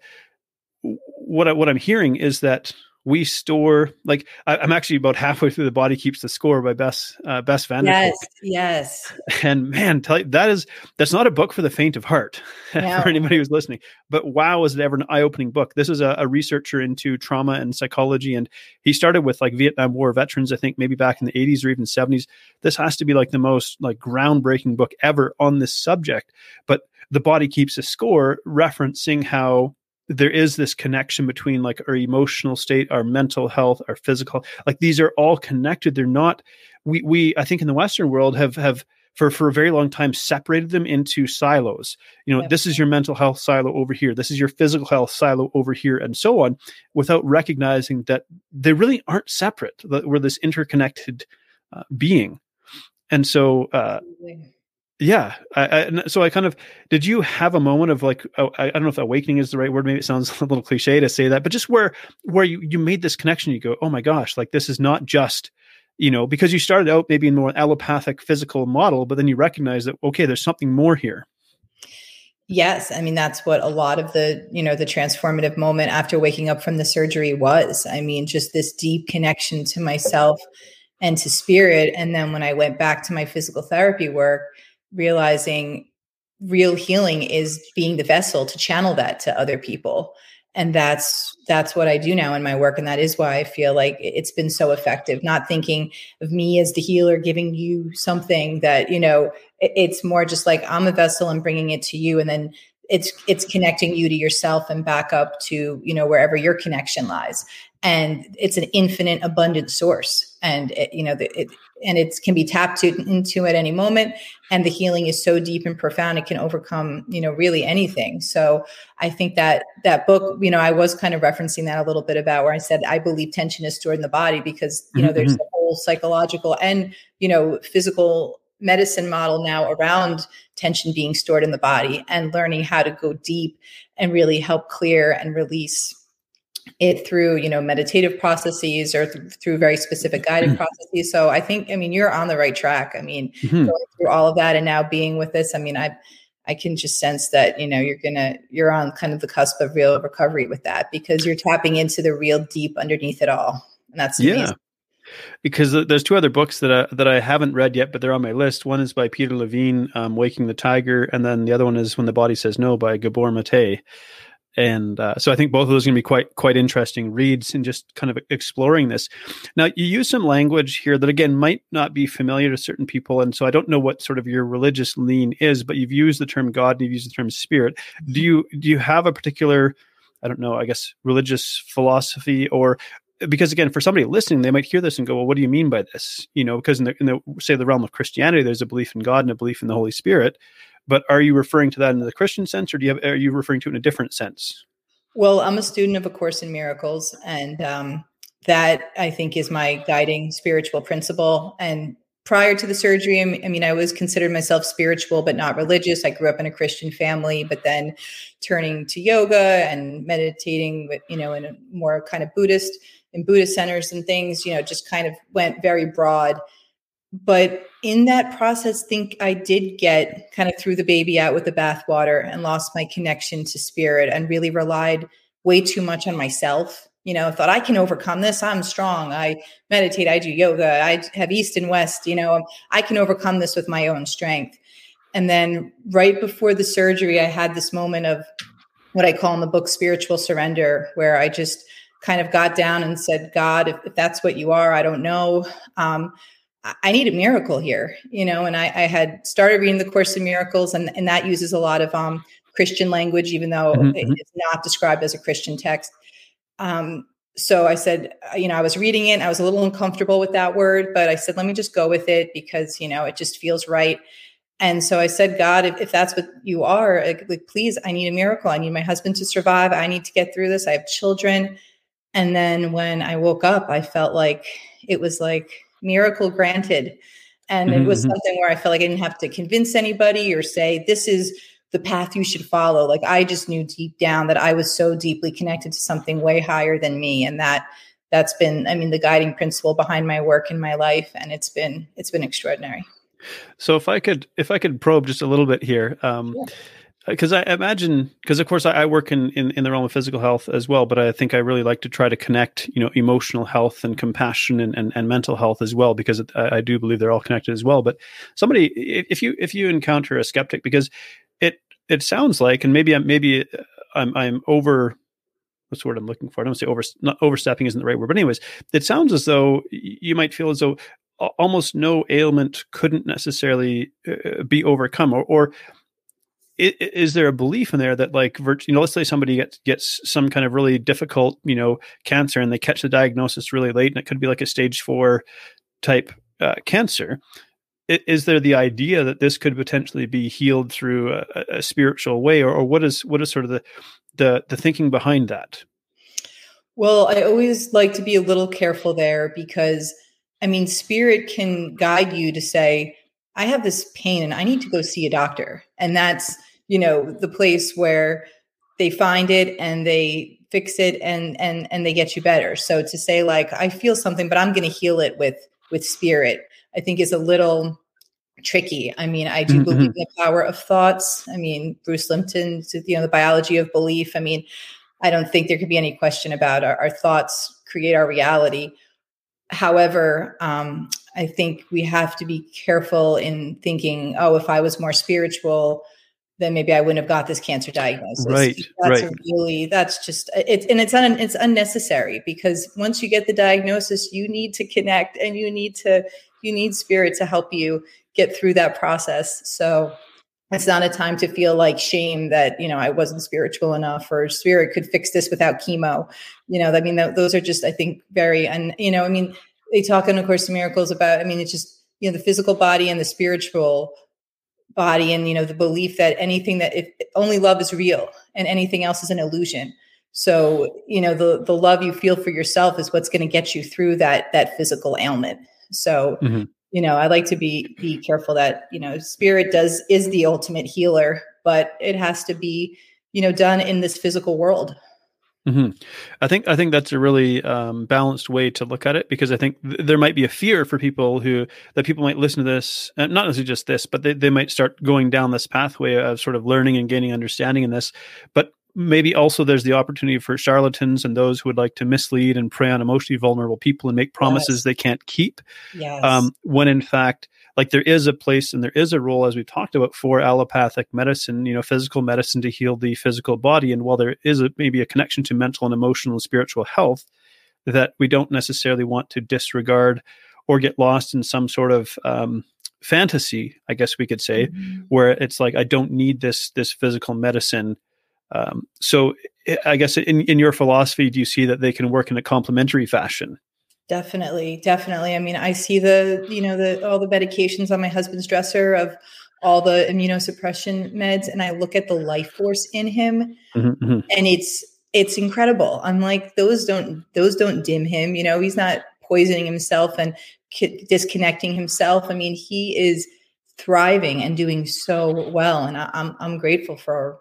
what I, what I'm hearing is that we store, like I, I'm actually about halfway through The Body Keeps the Score by Bess, uh, Bess van der Kolk. Yes, yes. And man, tell you, that is, that's not a book for the faint of heart yeah. for anybody who's listening, but wow, is it ever an eye-opening book. This is a, a researcher into trauma and psychology. And he started with like Vietnam War veterans, I think maybe back in the eighties or even seventies. This has to be like the most like groundbreaking book ever on this subject, but The Body Keeps the Score, referencing how there is this connection between like our emotional state, our mental health, our physical, like these are all connected. They're not, we, we, I think in the Western world have, have for, for a very long time separated them into silos. You know, yep. This is your mental health silo over here. This is your physical health silo over here, and so on, without recognizing that they really aren't separate, that we're this interconnected uh, being. And so, uh, Yeah. I, I, so I kind of, did you have a moment of like, I, I don't know if awakening is the right word. Maybe it sounds a little cliche to say that, but just where, where you, you made this connection, you go, oh my gosh, like this is not just, you know, because you started out maybe in more allopathic physical model, but then you recognize that, okay, there's something more here. Yes. I mean, that's what a lot of the, you know, the transformative moment after waking up from the surgery was. I mean, just this deep connection to myself and to spirit. And then when I went back to my physical therapy work, realizing real healing is being the vessel to channel that to other people. And that's, that's what I do now in my work. And that is why I feel like it's been so effective, not thinking of me as the healer, giving you something that, you know, it's more just like I'm a vessel and bringing it to you. And then it's, it's connecting you to yourself and back up to, you know, wherever your connection lies. And it's an infinite abundant source, and it, you know, the, it, and it can be tapped to, into at any moment. And the healing is so deep and profound, it can overcome, you know, really anything. So I think that that book, you know, I was kind of referencing that a little bit about where I said, I believe tension is stored in the body because, you know, mm-hmm. there's the whole psychological and, you know, physical medicine model now around tension being stored in the body, and learning how to go deep and really help clear and release it through, you know, meditative processes or th- through very specific guided processes. So I think, I mean, you're on the right track. I mean, mm-hmm. going through all of that and now being with this, I mean, I, I can just sense that, you know, you're going to, you're on kind of the cusp of real recovery with that, because you're tapping into the real deep underneath it all. And that's amazing. Yeah. Because there's two other books that I, that I haven't read yet, but they're on my list. One is by Peter Levine, um, Waking the Tiger. And then the other one is When the Body Says No by Gabor Matei. And uh, so I think both of those are going to be quite quite interesting reads, and just kind of exploring this. Now, you use some language here that, again, might not be familiar to certain people. And so I don't know what sort of your religious lean is, but you've used the term God and you've used the term spirit. Do you do you have a particular, I don't know, I guess, religious philosophy? Or because, again, for somebody listening, they might hear this and go, well, what do you mean by this? You know, because in the, in the, say, the realm of Christianity, there's a belief in God and a belief in the Holy Spirit. But are you referring to that in the Christian sense, or do you have, are you referring to it in a different sense? Well, I'm a student of A Course in Miracles, and um, that I think is my guiding spiritual principle. And prior to the surgery, I mean, I was considered myself spiritual, but not religious. I grew up in a Christian family, but then turning to yoga and meditating with, you know, in a more kind of Buddhist and Buddhist centers and things, you know, just kind of went very broad. But in that process, think I did get kind of threw the baby out with the bathwater and lost my connection to spirit, and really relied way too much on myself. You know, I thought I can overcome this. I'm strong. I meditate. I do yoga. I have East and West. You know, I can overcome this with my own strength. And then right before the surgery, I had this moment of what I call in the book spiritual surrender, where I just kind of got down and said, God, if, if that's what you are, I don't know. Um, I need a miracle here, you know, and I, I had started reading The Course in Miracles, and, and that uses a lot of um, Christian language, even though mm-hmm. it's not described as a Christian text. Um, so I said, you know, I was reading it and I was a little uncomfortable with that word, but I said, let me just go with it because, you know, it just feels right. And so I said, God, if, if that's what you are, like, please, I need a miracle. I need my husband to survive. I need to get through this. I have children. And then when I woke up, I felt like it was like miracle granted. And mm-hmm. it was something where I felt like I didn't have to convince anybody or say, this is the path you should follow. Like, I just knew deep down that I was so deeply connected to something way higher than me. And that that's been, I mean, the guiding principle behind my work in my life. And it's been, it's been extraordinary. So if I could, if I could probe just a little bit here, um, yeah. Because I imagine, because of course I, I work in, in, in the realm of physical health as well, but I think I really like to try to connect, you know, emotional health and compassion and, and, and mental health as well, because it, I, I do believe they're all connected as well. But somebody, if you if you encounter a skeptic, because it it sounds like, and maybe I'm maybe I'm I'm over. What's the word I'm looking for? I don't say over, not overstepping isn't the right word, but anyways, it sounds as though you might feel as though almost no ailment couldn't necessarily uh, be overcome, or or. Is there a belief in there that, like, you know, let's say somebody gets gets some kind of really difficult, you know, cancer, and they catch the diagnosis really late, and it could be like a stage four type uh, cancer. Is there the idea that this could potentially be healed through a, a spiritual way, or, or what is what is sort of the the, the thinking behind that? Well, I always like to be a little careful there, because, I mean, spirit can guide you to say, I have this pain and I need to go see a doctor. And that's, you know, the place where they find it and they fix it and, and, and they get you better. So to say, like, I feel something, but I'm going to heal it with, with spirit, I think is a little tricky. I mean, I do mm-hmm. believe in the power of thoughts. I mean, Bruce Lipton, you know, the biology of belief. I mean, I don't think there could be any question about our, our thoughts create our reality. However, um, I think we have to be careful in thinking, oh, if I was more spiritual, then maybe I wouldn't have got this cancer diagnosis. Right, that's right. Really, that's just it's and it's un, it's unnecessary, because once you get the diagnosis, you need to connect and you need to you need spirit to help you get through that process. So it's not a time to feel like shame that, you know, I wasn't spiritual enough, or spirit could fix this without chemo. You know, I mean, th- those are just, I think, very, and you know, I mean, they talk in A Course in Miracles about, I mean, it's just, you know, the physical body and the spiritual body, and, you know, the belief that anything that if only love is real and anything else is an illusion. So, you know, the, the love you feel for yourself is what's going to get you through that, that physical ailment. So, mm-hmm. you know, I like to be be careful that, you know, spirit does is the ultimate healer, but it has to be, you know, done in this physical world. Mm-hmm. I think I think that's a really um, balanced way to look at it, because I think th- there might be a fear for people who that people might listen to this, and not necessarily just this, but they, they might start going down this pathway of sort of learning and gaining understanding in this, but. Maybe also there's the opportunity for charlatans and those who would like to mislead and prey on emotionally vulnerable people and make promises yes. they can't keep. Yes. Um, when in fact, like, there is a place and there is a role, as we've talked about, for allopathic medicine, you know, physical medicine to heal the physical body. And while there is a, maybe a connection to mental and emotional and spiritual health, that we don't necessarily want to disregard or get lost in some sort of um, fantasy, I guess we could say, mm-hmm. where it's like, I don't need this this physical medicine. Um, so I guess in, in your philosophy, do you see that they can work in a complementary fashion? Definitely. Definitely. I mean, I see the, you know, the, all the medications on my husband's dresser of all the immunosuppression meds. And I look at the life force in him mm-hmm, mm-hmm. and it's, it's incredible. I'm like, those don't, those don't dim him. You know, he's not poisoning himself and ki- disconnecting himself. I mean, he is thriving and doing so well. And I, I'm, I'm grateful for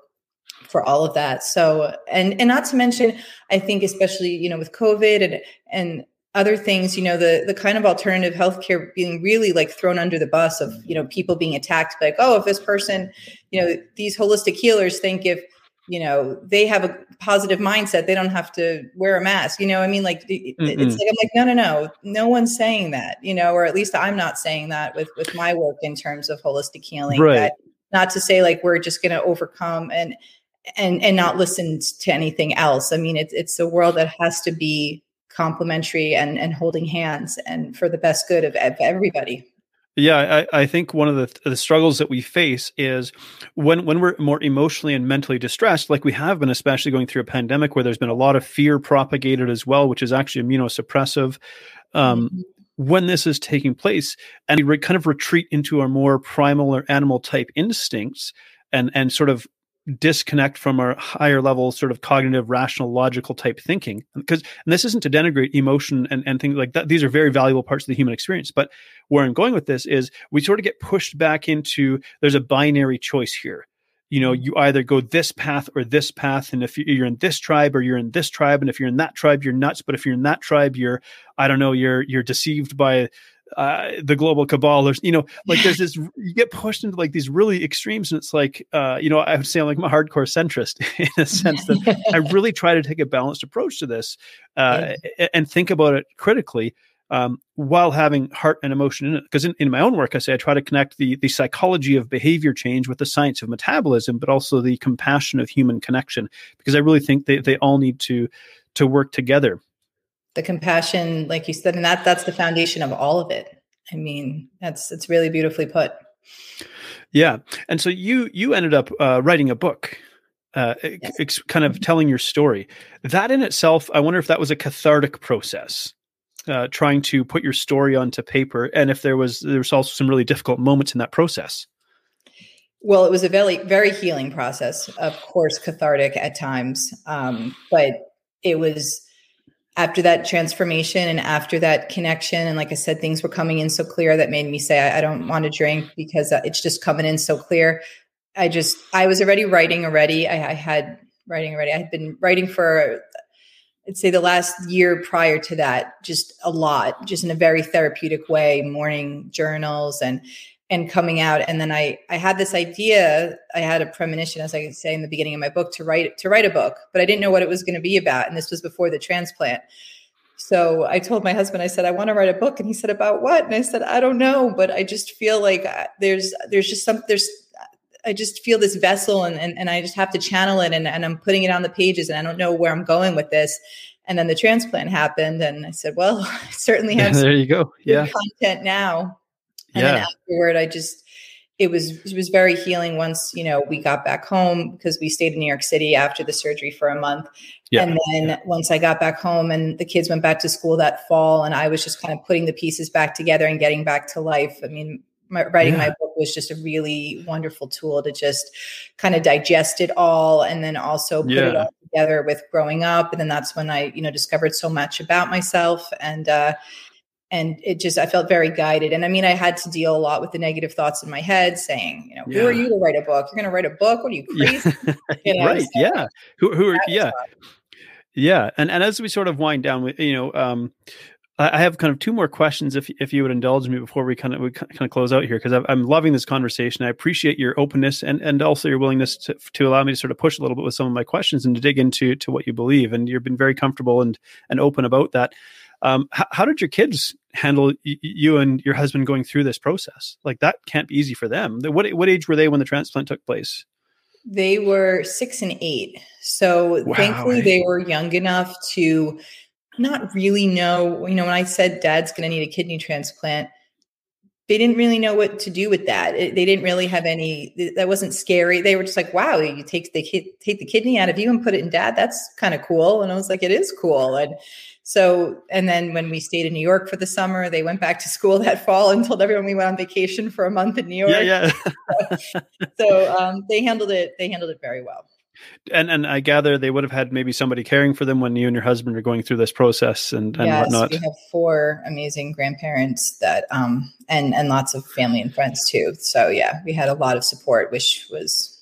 for all of that. So, and, and not to mention, I think, especially, you know, with COVID and, and other things, you know, the, the kind of alternative healthcare being really like thrown under the bus of, you know, people being attacked, like, oh, if this person, you know, these holistic healers think if, you know, they have a positive mindset, they don't have to wear a mask. You know, I mean, like, it's Mm-mm. like, I'm like, no, no, no, no one's saying that, you know, or at least I'm not saying that with, with my work in terms of holistic healing, right. That not to say like, we're just going to overcome and, And and not listen to anything else. I mean, it's it's a world that has to be complementary and and holding hands and for the best good of, of everybody. Yeah, I, I think one of the, the struggles that we face is when when we're more emotionally and mentally distressed, like we have been, especially going through a pandemic where there's been a lot of fear propagated as well, which is actually immunosuppressive. Um, mm-hmm. when this is taking place, and we kind of retreat into our more primal or animal type instincts and, and sort of disconnect from our higher level sort of cognitive, rational, logical type thinking. Because, and this isn't to denigrate emotion and, and things like that. These are very valuable parts of the human experience. But where I'm going with this is we sort of get pushed back into, there's a binary choice here. You know, you either go this path or this path. And if you're in this tribe or you're in this tribe, and if you're in that tribe, you're nuts. But if you're in that tribe, you're, I don't know, you're, you're deceived by uh, the global cabal, or, you know, like there's this, you get pushed into like these really extremes. And it's like, uh, you know, I would say I'm like, I'm a hardcore centrist in a sense that I really try to take a balanced approach to this uh, yeah. and think about it critically. Um, while having heart and emotion in it. Because in, in my own work, I say I try to connect the the psychology of behavior change with the science of metabolism, but also the compassion of human connection, because I really think they, they all need to to work together. The compassion, like you said, and that that's the foundation of all of it. I mean, that's it's really beautifully put. Yeah. And so you you ended up uh, writing a book. Uh, yes. It's kind of telling your story. That in itself, I wonder if that was a cathartic process. Uh, trying to put your story onto paper, and if there was there was also some really difficult moments in that process. Well, it was a very very healing process, of course, cathartic at times, um, but it was after that transformation and after that connection. And like I said, things were coming in so clear that made me say, I, I don't want to drink because it's just coming in so clear. I just I was already writing already. I, I had writing already. I had been writing for. I'd say the last year prior to that, just a lot, just in a very therapeutic way, morning journals and and coming out. And then I I had this idea, I had a premonition, as I say in the beginning of my book, to write to write a book, but I didn't know what it was going to be about. And this was before the transplant. So I told my husband, I said, I want to write a book. And he said, about what? And I said, I don't know, but I just feel like there's there's just some there's I just feel this vessel and, and, and I just have to channel it and, and I'm putting it on the pages and I don't know where I'm going with this. And then the transplant happened and I said, well, I certainly have yeah, there you go. Yeah. content now. And yeah. then afterward, I just, it was, it was very healing once, you know, we got back home because we stayed in New York City after the surgery for a month. Yeah. And then yeah. once I got back home and the kids went back to school that fall and I was just kind of putting the pieces back together and getting back to life. I mean, My, writing yeah. my book was just a really wonderful tool to just kind of digest it all. And then also put yeah. it all together with growing up. And then that's when I, you know, discovered so much about myself and, uh, and it just, I felt very guided. And I mean, I had to deal a lot with the negative thoughts in my head saying, you know, yeah. who are you to write a book? You're going to write a book? What are you crazy? You know, right. So yeah. Who, who are, yeah. Fun. Yeah. And, and as we sort of wind down with, you know, um, I have kind of two more questions, if if you would indulge me before we kind of we kind of close out here, because I'm loving this conversation. I appreciate your openness and, and also your willingness to, to allow me to sort of push a little bit with some of my questions and to dig into to what you believe. And you've been very comfortable and and open about that. Um, how, how did your kids handle y- you and your husband going through this process? Like that can't be easy for them. What what age were they when the transplant took place? They were six and eight. So wow, thankfully, eh? they were young enough to. Not really know, you know, when I said dad's going to need a kidney transplant, they didn't really know what to do with that. It, they didn't really have any, that wasn't scary. They were just like, wow, you take the kid, take the kidney out of you and put it in dad. That's kind of cool. And I was like, it is cool. And so, and then when we stayed in New York for the summer, they went back to school that fall and told everyone we went on vacation for a month in New York. Yeah, yeah. so so um, they handled it. They handled it very well. And and I gather they would have had maybe somebody caring for them when you and your husband are going through this process and, and yes, whatnot. Yes, we have four amazing grandparents that um and, and lots of family and friends too. So yeah, we had a lot of support, which was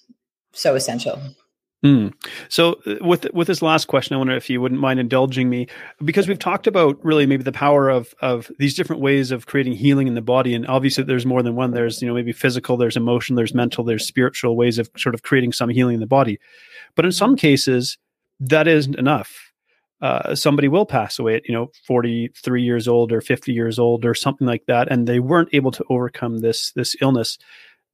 so essential. Mm. So with with this last question, I wonder if you wouldn't mind indulging me, because we've talked about really maybe the power of of these different ways of creating healing in the body. And obviously there's more than one. There's, you know, maybe physical, there's emotion, there's mental, there's spiritual ways of sort of creating some healing in the body. But in some cases, that isn't enough. Uh, somebody will pass away at, you know, forty-three years old or fifty years old or something like that. And they weren't able to overcome this this illness.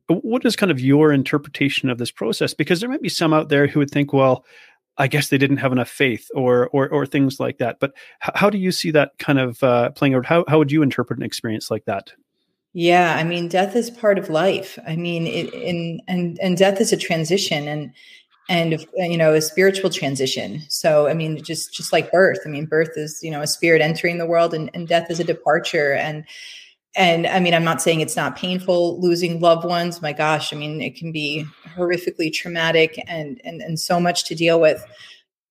What is kind of your interpretation of this process? Because there might be some out there who would think, well, I guess they didn't have enough faith or or, or things like that. But h- how do you see that kind of uh, playing out? How, how would you interpret an experience like that? Yeah, I mean, death is part of life. I mean, it, in, and and death is a transition. And and, if, you know, a spiritual transition. So, I mean, just, just like birth, I mean, birth is, you know, a spirit entering the world, and, and death is a departure. And, and I mean, I'm not saying it's not painful losing loved ones. My gosh, I mean, it can be horrifically traumatic and, and, and so much to deal with,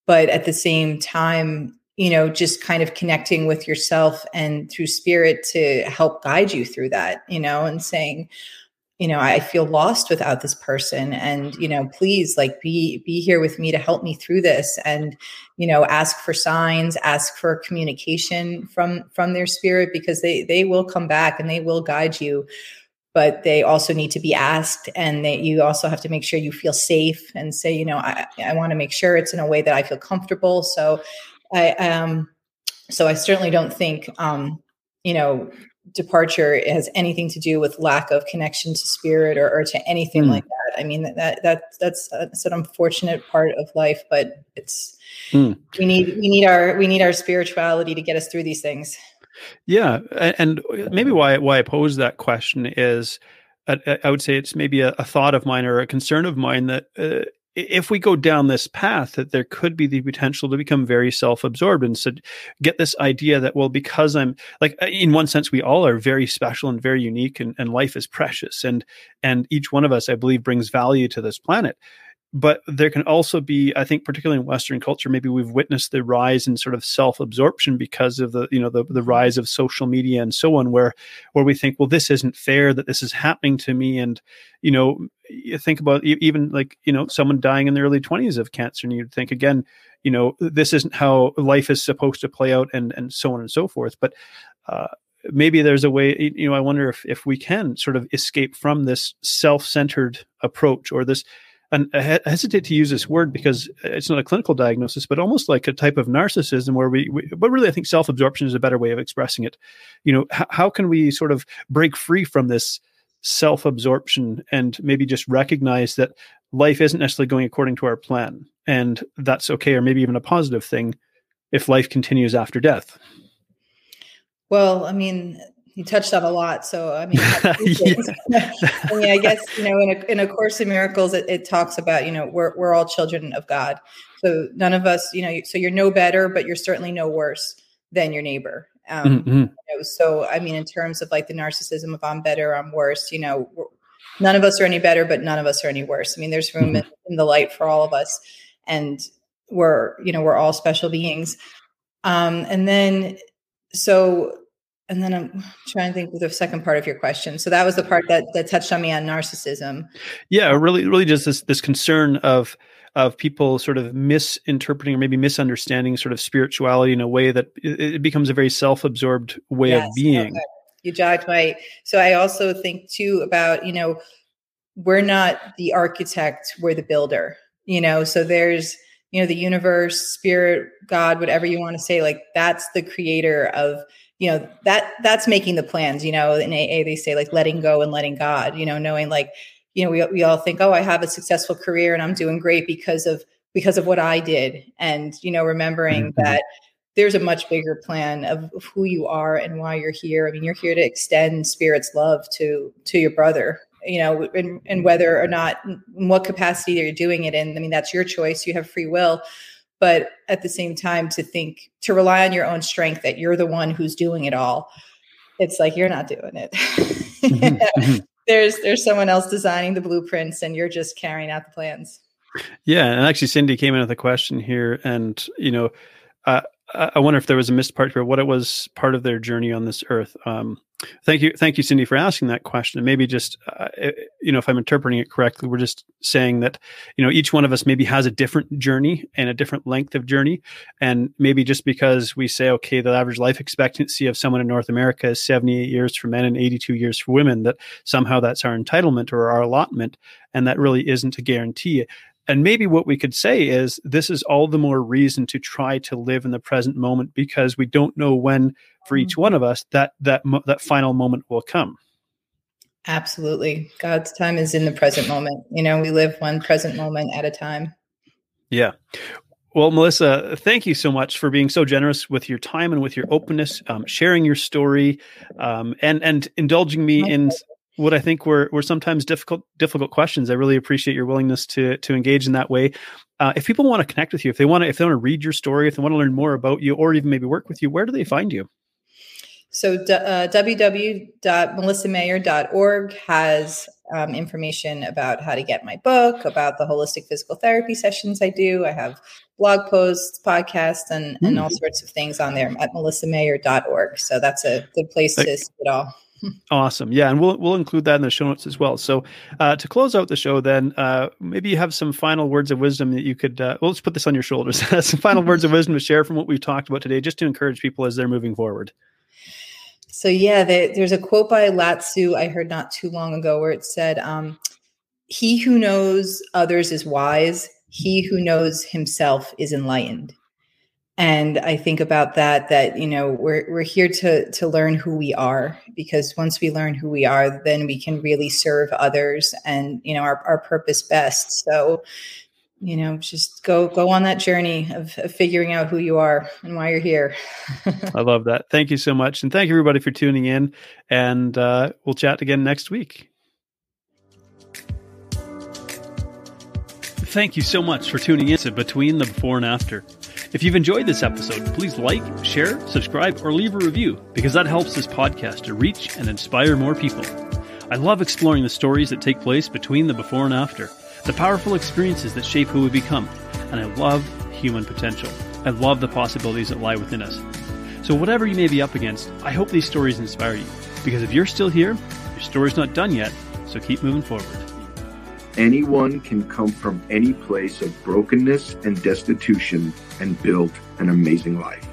but at the same time, you know, just kind of connecting with yourself and through spirit to help guide you through that, you know, and saying, you know, I feel lost without this person, and, you know, please, like, be, be here with me to help me through this. And, you know, ask for signs, ask for communication from, from their spirit, because they, they will come back and they will guide you, but they also need to be asked. And that you also have to make sure you feel safe and say, you know, I, I want to make sure it's in a way that I feel comfortable. So, I, um, so I certainly don't think, um, you know, departure has anything to do with lack of connection to spirit or, or to anything mm. like that. I mean, that, that, that's, that's an unfortunate part of life, but it's, mm. we need, we need our, we need our spirituality to get us through these things. Yeah. And maybe why, why I posed that question is, I, I would say it's maybe a, a thought of mine or a concern of mine that, uh, if we go down this path, that there could be the potential to become very self-absorbed, and so get this idea that, well, because I'm like, in one sense, we all are very special and very unique, and, and life is precious. And, and each one of us, I believe, brings value to this planet. But there can also be, I think, particularly in Western culture, maybe we've witnessed the rise in sort of self-absorption because of the, you know, the, the rise of social media and so on, where, where we think, well, this isn't fair that this is happening to me. And, you know, you think about even like, you know, someone dying in their early twenties of cancer, and you'd think again, you know, this isn't how life is supposed to play out, and, and so on and so forth. But, uh, maybe there's a way, you know, I wonder if, if we can sort of escape from this self-centered approach, or this, and I hesitate to use this word because it's not a clinical diagnosis, but almost like a type of narcissism where we, we but really I think self-absorption is a better way of expressing it. You know, h- how can we sort of break free from this self-absorption and maybe just recognize that life isn't necessarily going according to our plan, and that's okay, or maybe even a positive thing if life continues after death? Well, I mean, you touched on a lot. So, I mean, yeah. I mean, I guess, you know, in a, in a Course in Miracles, it, it talks about, you know, we're, we're all children of God. So none of us, you know, so you're no better, but you're certainly no worse than your neighbor. Um, mm-hmm. you know, so, I mean, in terms of like the narcissism of I'm better, I'm worse, you know, none of us are any better, but none of us are any worse. I mean, there's room mm-hmm. in, in the light for all of us, and we're, you know, we're all special beings. Um, and then, so, And then I'm trying to think of the second part of your question. So that was the part that, that touched on me on narcissism. Yeah, really, really just this this concern of of people sort of misinterpreting or maybe misunderstanding sort of spirituality in a way that it, it becomes a very self-absorbed way yes, of being. Okay. You jogged my. So I also think too about, you know, we're not the architect, we're the builder, you know, so there's, you know, the universe, spirit, God, whatever you want to say, like that's the creator of, you know, that that's making the plans. You know, in A A they say like letting go and letting God, you know, knowing like, you know, we we all think, oh, I have a successful career and I'm doing great because of because of what I did. And, you know, remembering mm-hmm. that there's a much bigger plan of, of who you are and why you're here. I mean, you're here to extend spirit's love to to your brother, you know, and, and whether or not in what capacity you're doing it in. I mean, that's your choice. You have free will. But at the same time, to think, to rely on your own strength, that you're the one who's doing it all. It's like, you're not doing it. mm-hmm. There's, there's someone else designing the blueprints and you're just carrying out the plans. Yeah. And actually Cindy came in with a question here, and, you know, uh, I wonder if there was a missed part here, what it was part of their journey on this earth. Um, thank you. Thank you, Cindy, for asking that question. And maybe just, uh, you know, if I'm interpreting it correctly, we're just saying that, you know, each one of us maybe has a different journey and a different length of journey. And maybe just because we say, okay, the average life expectancy of someone in North America is seventy-eight years for men and eighty-two years for women, that somehow that's our entitlement or our allotment. And that really isn't a guarantee. And maybe what we could say is this is all the more reason to try to live in the present moment, because we don't know when for each one of us that that mo- that final moment will come. Absolutely. God's time is in the present moment. You know, we live one present moment at a time. Yeah. Well, Melissa, thank you so much for being so generous with your time and with your openness, um, sharing your story, um, and, and indulging me My in... what I think were were sometimes difficult difficult questions. I really appreciate your willingness to to engage in that way. Uh, if people want to connect with you, if they want to if they want to read your story, if they want to learn more about you, or even maybe work with you, where do they find you? So uh, w w w dot melissa mayer dot org has um, information about how to get my book, about the holistic physical therapy sessions I do. I have blog posts, podcasts, and, mm-hmm. and all sorts of things on there at melissa mayer dot org. So that's a good place to see it all. Awesome. Yeah. And we'll, we'll include that in the show notes as well. So uh, to close out the show, then uh, maybe you have some final words of wisdom that you could, uh, well, let's put this on your shoulders, some final words of wisdom to share from what we've talked about today, just to encourage people as they're moving forward. So yeah, they, there's a quote by Latsu I heard not too long ago where it said, um, he who knows others is wise. He who knows himself is enlightened. And I think about that, that, you know, we're we're here to to learn who we are, because once we learn who we are, then we can really serve others and, you know, our, our purpose best. So, you know, just go go on that journey of, of figuring out who you are and why you're here. I love that. Thank you so much. And thank you, everybody, for tuning in. And uh, we'll chat again next week. Thank you so much for tuning in to Between the Before and After. If you've enjoyed this episode, please like, share, subscribe, or leave a review, because that helps this podcast to reach and inspire more people. I love exploring the stories that take place between the before and after, the powerful experiences that shape who we become, and I love human potential. I love the possibilities that lie within us. So whatever you may be up against, I hope these stories inspire you, because if you're still here, your story's not done yet, so keep moving forward. Anyone can come from any place of brokenness and destitution and build an amazing life.